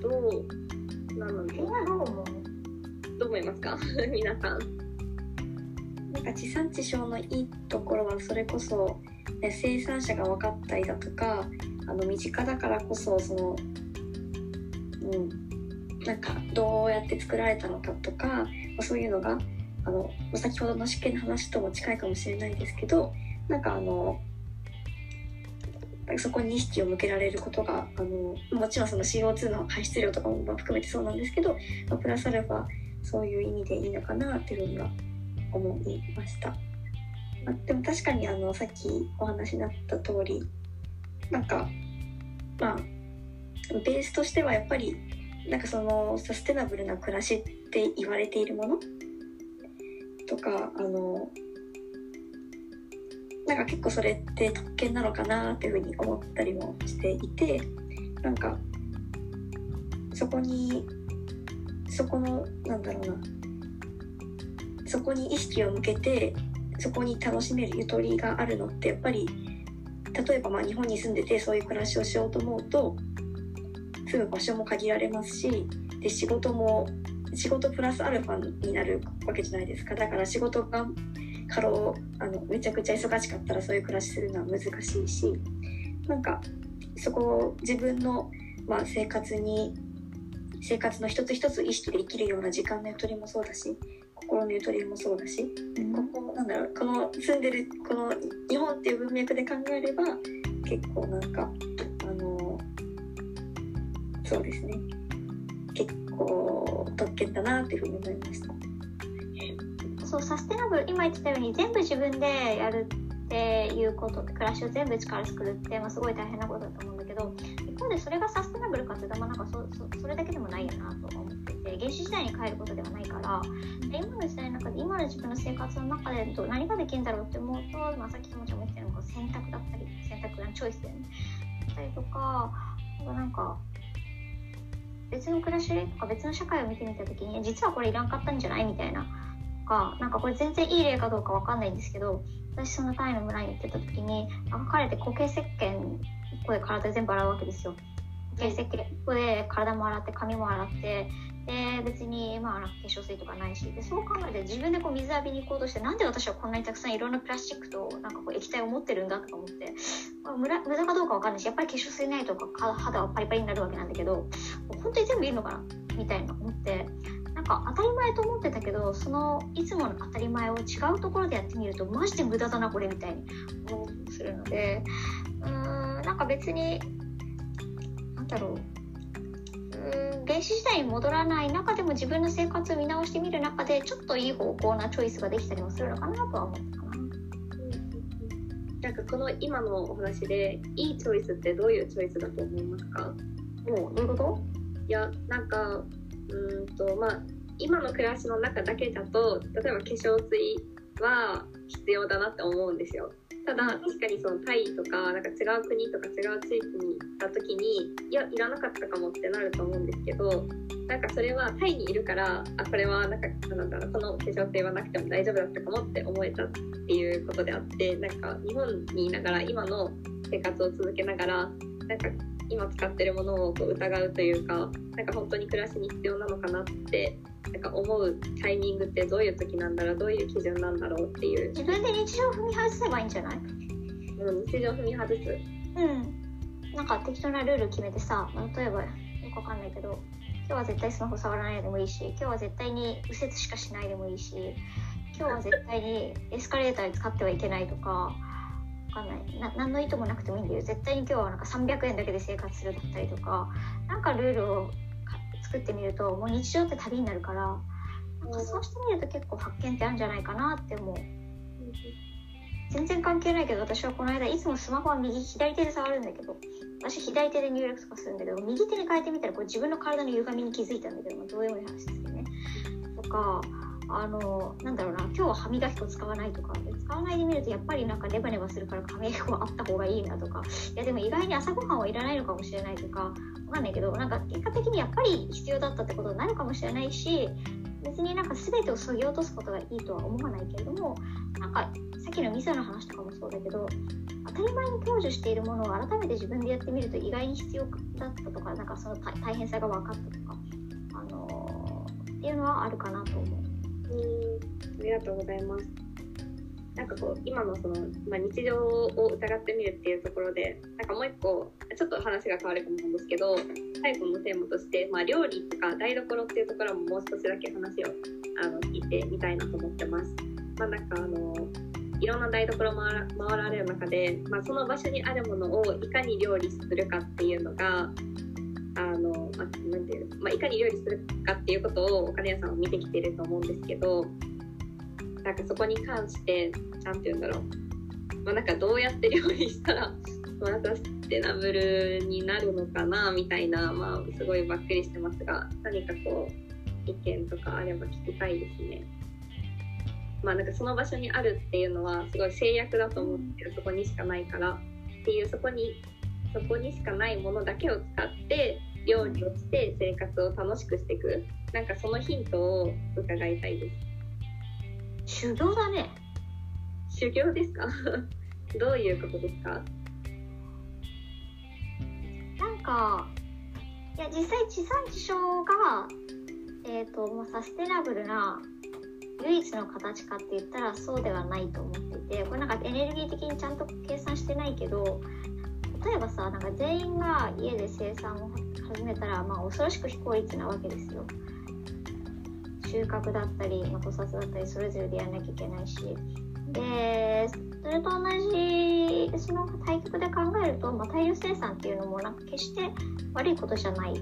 どうなんですか？みんなどう思う？どう思いますか？皆さん。なんか地産地消のいいところはそれこそ、ね、生産者が分かったりだとか、あの身近だからこそその、うん、なんかどうやって作られたのかとか、そういうのがあの先ほどの試験の話とも近いかもしれないですけど、なんかあのそこに意識を向けられることが、あのもちろんその シーオーツー の排出量とかも含めてそうなんですけど、プラスアルファそういう意味でいいのかなっていうふうには思いました。でも確かにあのさっきお話になった通り、なんかまあベースとしてはやっぱりなんかそのサステナブルな暮らしって言われているものとか、あのなんか結構それって特権なのかなっていうふうに思ったりもしていて、なんかそこにそこのなんだろうな、そこに意識を向けてそこに楽しめるゆとりがあるのってやっぱり、例えばまあ日本に住んでてそういう暮らしをしようと思うと住む場所も限られますし、で仕事も仕事プラスアルファになるわけじゃないですか。だから仕事が過労、あのめちゃくちゃ忙しかったらそういう暮らしするのは難しいし、なんかそこを自分の、まあ、生活に生活の一つ一つ意識で生きるような時間のゆとりもそうだし、心のゆとりもそうだし、うん、ここなんだろう、この住んでるこの日本っていう文脈で考えれば結構なんかあのそうですね、結構特権だなっていうふうに思いました。そうサステナブル、今言ってたように全部自分でやるっていうこと、暮らしを全部力作るって、まあ、すごい大変なことだと思うんだけど、一方でそれがサステナブルかっていうと、まあ、なんか そ, そ, それだけでもないよなと思ってて、原始時代に帰ることではないから、今の時代の中で今の自分の生活の中でど何ができるんだろうって思うと、まあ、さっき気持ちも言ってたのが選択だったり、選択のチョイスだったりとか、なんか別の暮らしとか別の社会を見てみたときに、実はこれいらんかったんじゃないみたいな、とか、なんかこれ全然いい例かどうかわかんないんですけど、私そのタイの村に行ってたときに、彼って固形石鹸いっこで体全部洗うわけですよ。固形石鹸いっこで体も洗って髪も洗って、で別にまあ化粧水とかないし、でそう考えて自分でこう水浴びに行こうとして、なんで私はこんなにたくさんいろんなプラスチックとなんかこう液体を持ってるんだとか思って、無駄かどうかわかんないし、やっぱり化粧水ないとか肌はパリパリになるわけなんだけど、本当に全部いるのかなみたいな思って、なんか当たり前と思ってたけど、そのいつもの当たり前を違うところでやってみると、マジで無駄だなこれみたいに思うとするので、うーんなんか別になんだろう、原始時代に戻らない中でも自分の生活を見直してみる中で、ちょっといい方向なチョイスができたりもするのかなとは思ったかな。なんかこの今のお話でいいチョイスってどういうチョイスだと思いますか？もうどういうこと？いやなんかうーんとまあ今の暮らしの中だけだと、例えば化粧水は必要だなって思うんですよ。ただ確かにそのタイとか、 なんか違う国とか違う地域に行った時に、いやいらなかったかもってなると思うんですけど、なんかそれはタイにいるから、あこれはなんかなんだろう、この化粧水はなくても大丈夫だったかもって思えたっていうことであって、なんか日本にいながら今の生活を続けながら、なんか今使ってるものをこう疑うというか、なんか本当に暮らしに必要なのかなってなんか思うタイミングってどういう時なんだろう、どういう基準なんだろうっていう。自分で日常を踏み外せばいいんじゃない？うん、日常を踏み外す。うん。なんか適当なルール決めてさ、例えばよくわかんないけど、今日は絶対スマホ触らないでもいいし、今日は絶対に右折しかしないでもいいし、今日は絶対にエスカレーター使ってはいけないとか。わかんないな、何の意図もなくてもいいんだよ、絶対に今日はなんかさんびゃくえんだけで生活するだったりとか、なんかルールを作ってみると、もう日常って旅になるから、なんかそうしてみると結構発見ってあるんじゃないかなって思う。全然関係ないけど、私はこの間いつもスマホは右左手で触るんだけど、私左手で入力とかするんだけど、右手に変えてみたらこう自分の体の歪みに気づいたんだけど、まあ、どういう話ですよねとか、あのなんだろうな、今日は歯磨き粉使わないとか、使わないでみるとやっぱりなんかネバネバするから歯磨き粉はあった方がいいなとか、いやでも意外に朝ごはんはいらないのかもしれないとか、わかんないけど、なんか結果的にやっぱり必要だったってことになるかもしれないし、別になんか全てを削ぎ落とすことがいいとは思わないけれども、なんかさっきのミサの話とかもそうだけど、当たり前に享受しているものを改めて自分でやってみると意外に必要だったとか、なんかその大変さが分かったとか、あのー、っていうのはあるかなと思う。ありがとうございます。なんかこう今のその、まあ、日常を疑ってみるっていうところで、なんかもう一個ちょっと話が変わるかもなんですけど、最後のテーマとして、まあ、料理とか台所っていうところももう少しだけ話をあの聞いてみたいなと思ってます。まあ、なんかあのいろんな台所を回ら、回られる中で、まあ、その場所にあるものをいかに料理するかっていうのがあの、まあ、なんていうの、まあ、いかに料理するかっていうことをお金屋さんを見てきてると思うんですけど、なんかそこに関してなんていうんだろう、まあ、なんかどうやって料理したらまたサステナブルになるのかなみたいな、まあ、すごいばっくりしてますが、何かこう意見とかあれば聞きたいですね。まあなんかその場所にあるっていうのはすごい制約だと思うんですけど、そこにしかないからっていう、そこにそこにしかないものだけを使って料理をして生活を楽しくしていく、なんかそのヒントを伺いたいです。修行だね。修行ですか？どういうことですか？なんかいや実際地産地消が、えーと、もうサステナブルな唯一の形かって言ったらそうではないと思っていて、これなんかエネルギー的にちゃんと計算してないけど、例えばさ、なんか全員が家で生産を始めたら、まあ、恐ろしく非効率なわけですよ。収穫だったり、まあ、捕殺だったりそれぞれでやらなきゃいけないし、でそれと同じその対極で考えると、まあ、大量生産っていうのもなんか決して悪いことじゃない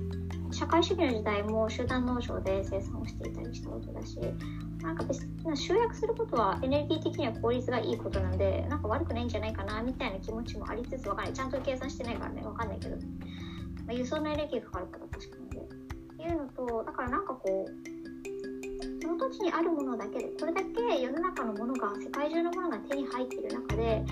社会主義の時代も集団農場で生産をしていたりしたことだし、なんか別に集約することはエネルギー的には効率がいいことなんで、なんか悪くないんじゃないかなみたいな気持ちもありつつ、わかんない、ちゃんと計算してないからね、わかんないけど、まあ、輸送のエネルギーがかかるから確かにねっていうのと、だからなんかこうその土地にあるものだけで、これだけ世の中のものが、世界中のものが手に入っている中で、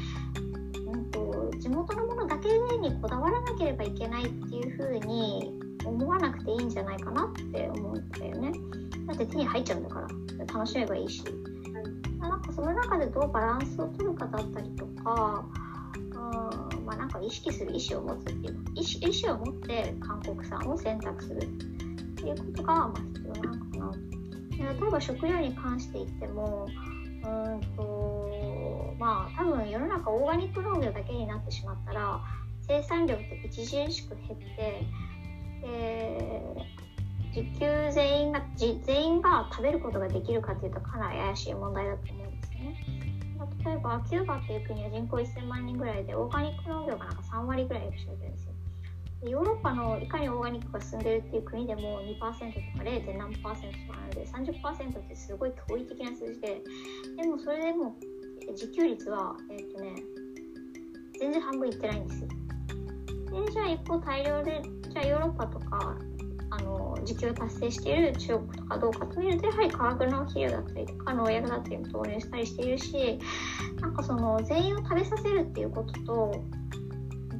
うんと、地元のものだけにこだわらなければいけないっていう風に思わなくていいんじゃないかなって思うんだよね。だって手に入っちゃうんだから楽しめばいいし、うん、なんかその中でどうバランスを取るかだったりとか、うん、まあなんか意識する意思を持つっていう、意思を持って韓国産を選択するっていうことがまあ必要なのかな。例えば食料に関して言っても、うんとまあ多分世の中オーガニック農業だけになってしまったら生産量って著しく減って。で時給全員が全員が食べることができるかというとかなり怪しい問題だと思うんですね。例えばキューバっていう国は人口せんまんにんぐらいで、オーガニック農業がなんかさんわりぐらい占めてるんですよ。でヨーロッパのいかにオーガニックが進んでるっていう国でも にパーセント とか れいてん 何 とかなので さんじゅっパーセント ってすごい驚異的な数字で、でもそれでも自給率はえっとね全然半分いってないんですよ。でじゃあ一方大量でじゃあヨーロッパとかあの自給を達成している中国とかどうかと見ると、やはり化学の肥料だったりとか農薬だったりも投入したりしているし、なんかその全員を食べさせるっていうことと、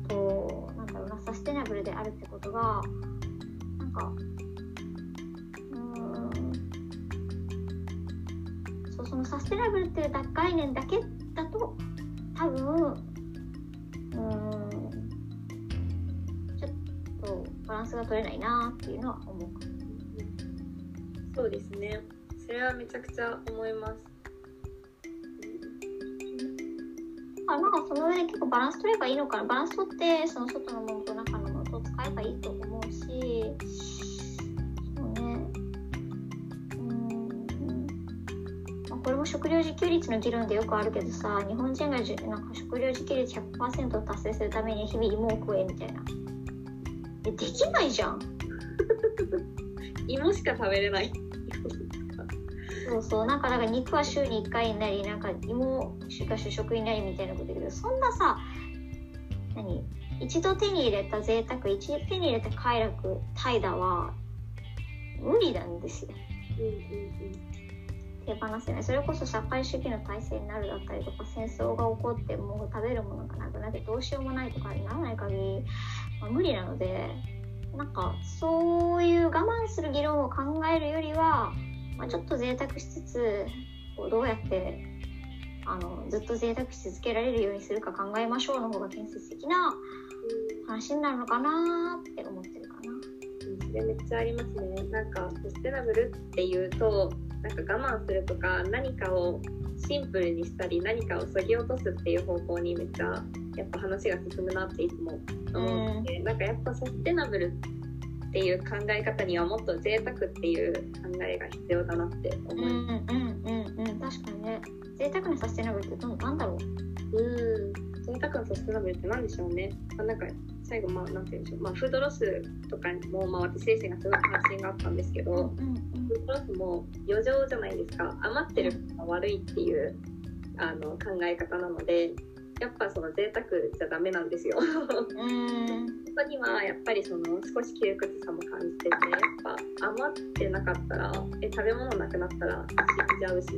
あとなんだろうな、サステナブルであるってことがなんかうーんそう、そのサステナブルっていう概念だけだと多分うーんバランスが取れないなっていうのは思う。そうですね。それはめちゃくちゃ思います。あ、なんかその上で結構バランス取ればいいのかな。バランス取ってその外のものと中のものと使えばいいと思うし、そうね。うん。まあ、これも食料自給率の議論でよくあるけどさ、日本人がじなんか食料自給率 ひゃくパーセント を達成するために日々芋を食えみたいな。できないじゃん芋しか食べれないそうそう、なんかなんか肉は週にいっかいになり、なんか芋が主食になりみたいなことだけど、そんなさ、何、一度手に入れた贅沢、一度手に入れた快楽、怠惰は無理なんですよ、うんうんうん、手放せない。それこそ社会主義の体制になるだったりとか、戦争が起こってもう食べるものがなくなってどうしようもないとかにならない限り無理なので、なんかそういう我慢する議論を考えるよりは、まあ、ちょっと贅沢しつつこうどうやってあのずっと贅沢し続けられるようにするか考えましょうの方が建設的な話になるのかなって思ってるかな。それめっちゃありますね。なんかサステナブルっていうと、なんか我慢するとか何かをシンプルにしたり何かを削ぎ落とすっていう方向にめっちゃやっぱ話が進むなっていつも思うので、なんかやっぱサステナブルっていう考え方にはもっと贅沢っていう考えが必要だなって思います。うんうんうんうん、確かにね。贅沢なサステナブルってなんだろう。うん。贅沢なサステナブルってなんでしょうね。まあ、なんか最後まあなんて言うんでしょう。まあフードロスとかもまあ私自身がすごく関心があったんですけど、うんうんうん、フードロスも余剰じゃないですか。余ってるのが悪いっていうあの考え方なので。やっぱその贅沢じゃダメなんですよ。そこにはやっぱりその少し窮屈さも感じてて、やっぱ余ってなかったらえ食べ物なくなったら死んじゃうし、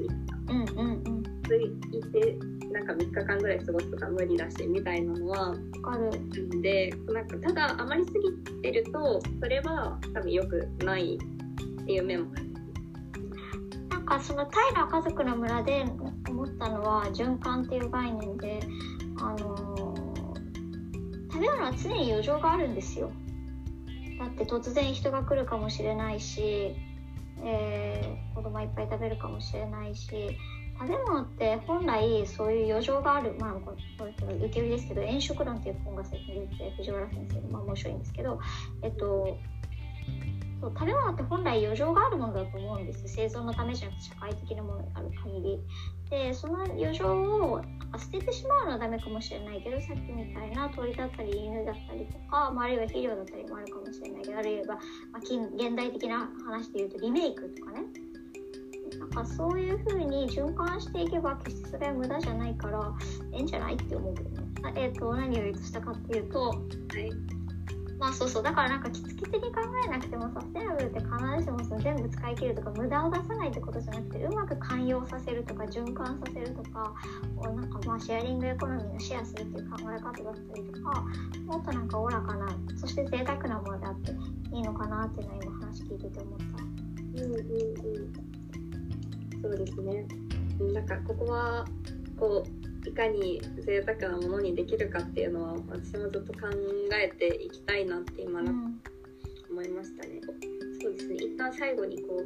うんうんうん、ついてなんかみっかかんぐらい過ごすとか無理だしみたいなのはあるで、なんかただ余りすぎてるとそれは多分良くないっていう面もある。なんかそのタイの家族の村で思ったのは循環っていう概念で、あのー、食べ物は常に余剰があるんですよ。だって突然人が来るかもしれないし、えー、子供いっぱい食べるかもしれないし、食べ物って本来そういう余剰がある、まあこれこれ受け売りですけど、円食論っていう本が最近出て藤原先生のまあ面白いんですけど、えっとそう食べ物って本来余剰があるものだと思うんです。生存のためじゃなくて社会的なものである限りで、その余剰を捨ててしまうのはダメかもしれないけど、さっきみたいな鳥だったり犬だったりとか、まあ、あるいは肥料だったりもあるかもしれないけど、あるいは、まあ、近現代的な話で言うとリメイクとかね、なんかそういう風に循環していけば決してそれは無駄じゃないからええんじゃないって思うけどね。えーと、何を言うとしたかっていうと、はいまあ、そうそうだからなんかきつき的に考えなくてもサステナブルって必ずしもその全部使い切るとか無駄を出さないってことじゃなくて、うまく寛容させるとか循環させるとか、なんかまあシェアリングエコノミーのシェアするっていう考え方だったりとか、もっとなんかおおらかな、そして贅沢なものであっていいのかなっていうのは今話聞いてて思った。うんうんうんそうですね。なんかここはこういかに贅沢なものにできるかっていうのは私もずっと考えていきたいなって今思いましたね、うん、そうですね。一旦最後にこ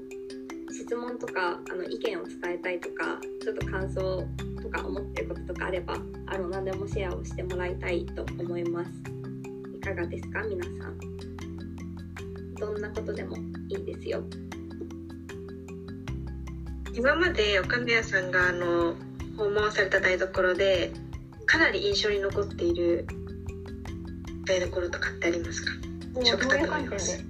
う質問とかあの意見を伝えたいとかちょっと感想とか思ってることとかあればあの何でもシェアをしてもらいたいと思います。いかがですか皆さん。どんなことでもいいですよ。今まで岡部屋さんがあの訪問された台所でかなり印象に残っている台所とかってありますか？食卓の様子。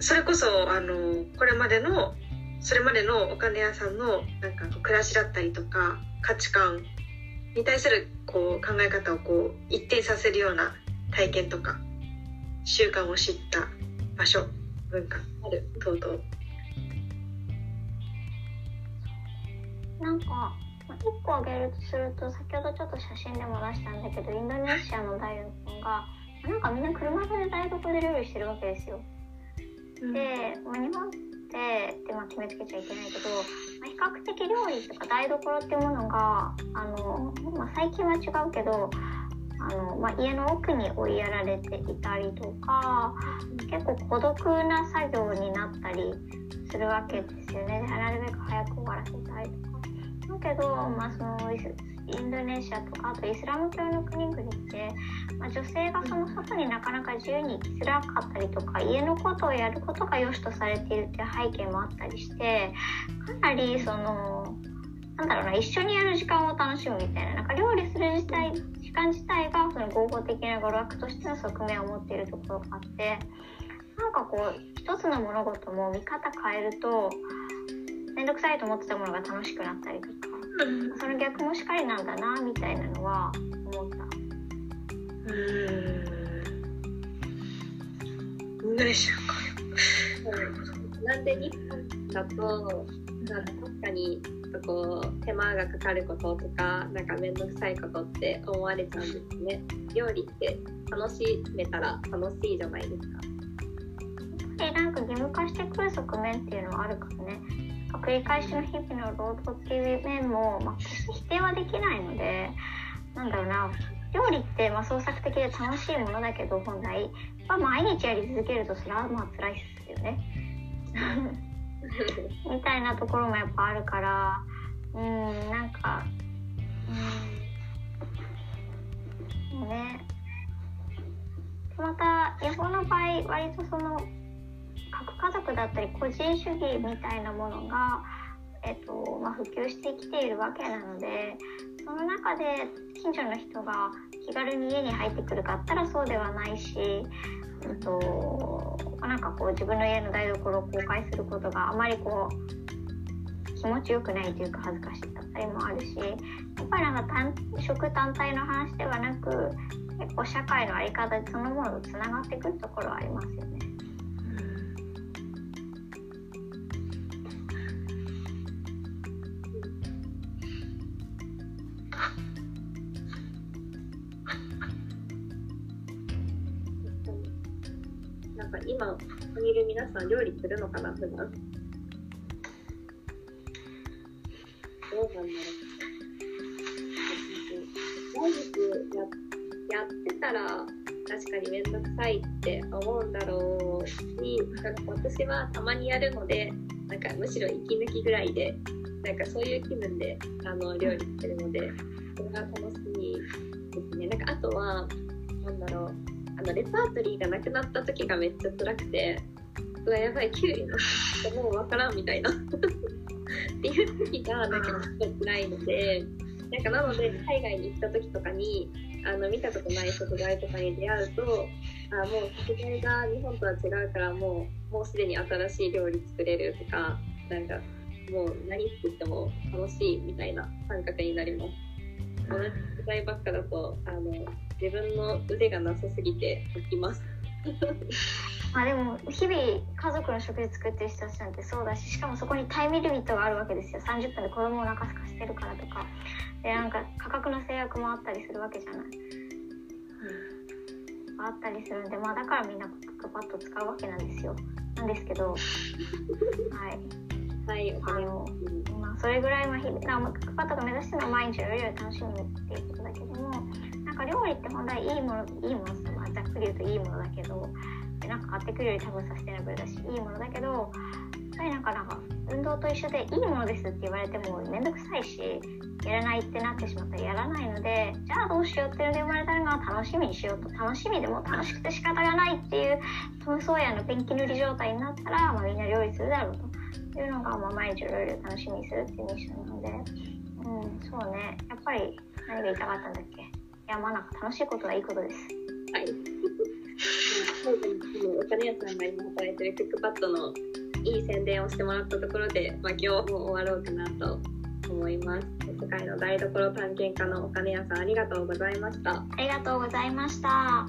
それこそあのこれまでのそれまでの岡部屋さんのなんか暮らしだったりとか価値観に対するこう考え方をこう一転させるような体験とか習慣を知った場所、文化ある等々。なんかいっこ挙げるとすると、先ほどちょっと写真でも出したんだけど、インドネシアの台所がなんかみんな車座で台所で料理してるわけですよ、うん、で、まあ、日本って、でまあ、決めつけちゃいけないけど、まあ、比較的料理とか台所っていうものがあの、まあ、最近は違うけどあの、まあ、家の奥に追いやられていたりとか、結構孤独な作業になったりするわけですよね。なるべく早く終わらせたいとかだけど、まあ、そのインドネシアとかあとイスラム教の国々って、まあ、女性がその外になかなか自由に生きづらかったりとか、家のことをやることが良しとされているっていう背景もあったりして、かなりそのなんだろうな、一緒にやる時間を楽しむみたいな、なんか料理する自体時間自体がその合法的な娯楽としての側面を持っているところがあって、なんかこう一つの物事も見方変えると面倒くさいと思ってたものが楽しくなったりとか、その逆もしっかりなんだなみたいなのは思った。うーん。何しようか。なんで日本だとなんか確かにこう手間がかかることとかなんか面倒くさいことって思われちゃうんですね。料理って楽しめたら楽しいじゃないですか。でなんか義務化してくる側面っていうのはあるからね。繰り返しの日々の労働っていう面も、まあ、決して否定はできないので、なんだろうな、料理ってまあ創作的で楽しいものだけど、本来は毎日やり続けるとそれはまあ辛いですよねみたいなところもやっぱあるから、うん、なんかうんね。また日本の場合割とその核家族だったり個人主義みたいなものが、えっとまあ、普及してきているわけなので、その中で近所の人が気軽に家に入ってくるかったらそうではないし、えっと、なんかこう自分の家の台所を公開することがあまりこう気持ちよくないというか恥ずかしいだったりもあるし、やっぱりなんか単食単体の話ではなく、結構社会の在り方そのものとつながってくるところはありますよね。今ここにいる皆さん料理するのかな普段。どうなんだろう。毎日やってたら確かに面倒くさいって思うんだろうし、私はたまにやるので、なんかむしろ息抜きぐらいで、なんかそういう気分であの料理してるので、それが楽しいですね。なんかあとはなんだろう。あのレパートリーがなくなった時がめっちゃ辛くて、うわやばい、キュウリのもうわからんみたいなっていう時がなんかないので、なんかなので海外に行った時とかにあの見たことない食材とかに出会うと、あもう食材が日本とは違うからもうもうすでに新しい料理作れるとか、なんかもう何作っても楽しいみたいな感覚になります。同じ食材ばっかだとあの自分の腕がなさすぎて飽きますあでも日々家族の食事作ってる人たちなんてそうだし、しかもそこにタイムリミットがあるわけですよ。さんじゅっぷんで子供をお腹空かしてるからとかで、なんか価格の制約もあったりするわけじゃない、うん、あったりするんで、まあ、だからみんなクックパッド使うわけなんですよ、なんですけどはい、はい、あの、うんまあ、それぐらいは日々クックパッドが目指してるのは毎日よりより楽しみっていうことだけども、なんか料理って本来いいものいいものって、まあ、ざっくり言うといいものだけど、なんか買ってくるより多分サステナブルだしいいものだけど、やっぱりなんかなんか運動と一緒でいいものですって言われてもめんどくさいし、やらないってなってしまったらやらないので、じゃあどうしようっていうので生まれたのが楽しみにしようと、楽しみでも楽しくて仕方がないっていうトム・ソーヤのペンキ塗り状態になったら、まあ、みんな料理するだろうというのが、まあ、毎日料理を楽しみにするっていうミッションなので、うんそうね、やっぱり何が言いたかったんだっけ、いやまあなんか楽しいことはいいことです。はいお金屋さんが今働いてるクックパッドのいい宣伝をしてもらったところで、まあ、今日も終わろうかなと思います。世界の台所探検家のお金屋さん、ありがとうございました。ありがとうございました。